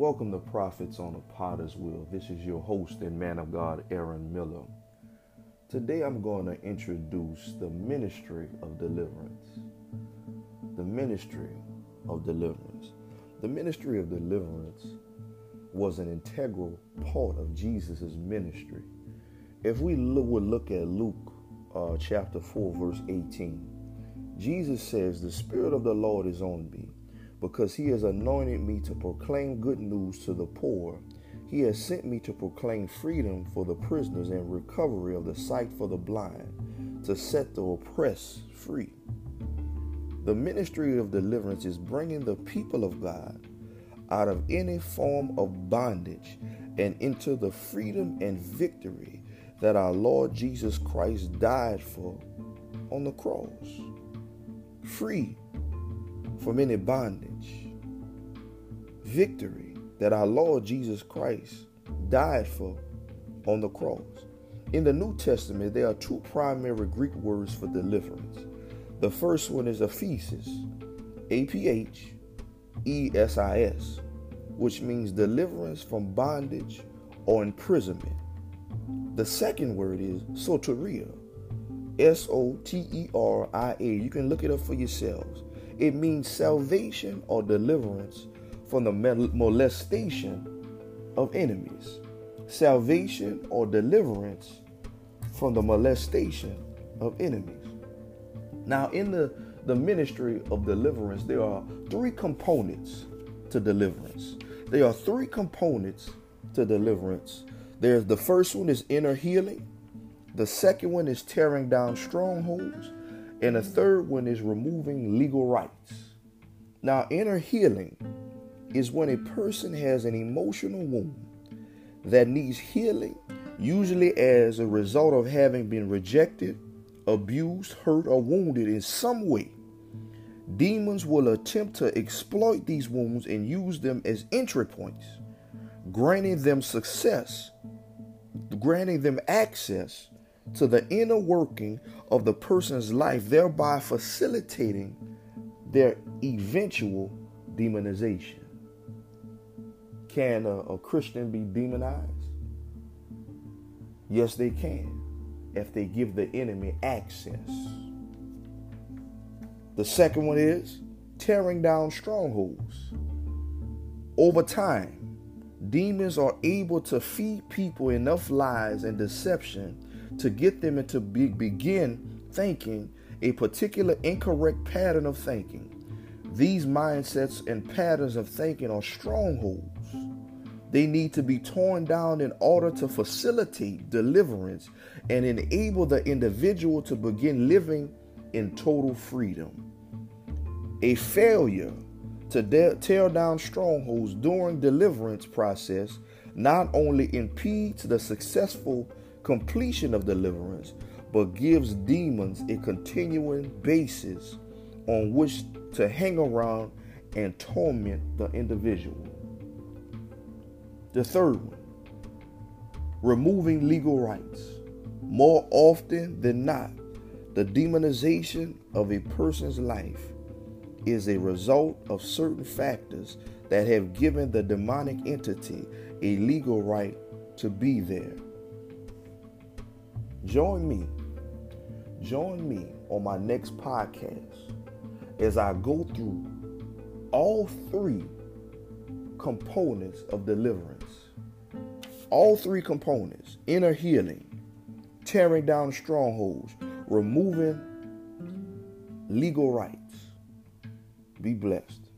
Welcome to Prophets on a Potter's Wheel. This is your host and man of God, Aaron Miller. Today I'm going to introduce the ministry of deliverance. The ministry of deliverance. The ministry of deliverance was an integral part of Jesus' ministry. If we would look at Luke chapter 4, verse 18, Jesus says, "The Spirit of the Lord is on me, because he has anointed me to proclaim good news to the poor. He has sent me to proclaim freedom for the prisoners and recovery of the sight for the blind, to set the oppressed free." The ministry of deliverance is bringing the people of God out of any form of bondage and into the freedom and victory that our Lord Jesus Christ died for on the cross. Free from any bondage. Victory that our Lord Jesus Christ died for on the cross. In the New Testament, there are two primary Greek words for deliverance. The first one is aphesis, aphesis, which means deliverance from bondage or imprisonment. The second word is soteria, soteria. You can look it up for yourselves. It means salvation or deliverance from the molestation of enemies. Salvation or deliverance from the molestation of enemies. Now, in the ministry of deliverance, there are three components to deliverance. There's the first one is inner healing. The second one is tearing down strongholds. And the third one is removing legal rights. Now, inner healing is when a person has an emotional wound that needs healing, usually as a result of having been rejected, abused, hurt, or wounded in some way. Demons will attempt to exploit these wounds and use them as entry points, granting them access to the inner working of the person's life, thereby facilitating their eventual demonization. Can a Christian be demonized? Yes, they can, if they give the enemy access. The second one is tearing down strongholds. Over time, demons are able to feed people enough lies and deception to get them to begin thinking a particular incorrect pattern of thinking. These mindsets and patterns of thinking are strongholds. They need to be torn down in order to facilitate deliverance and enable the individual to begin living in total freedom. A failure to tear down strongholds during deliverance process not only impedes the successful completion of deliverance, but gives demons a continuing basis on which to hang around and torment the individual. The third one, removing legal rights. More often than not, the demonization of a person's life is a result of certain factors that have given the demonic entity a legal right to be there. Join me on my next podcast as I go through all three components of deliverance. All three components: inner healing, tearing down strongholds, removing legal rights. Be blessed.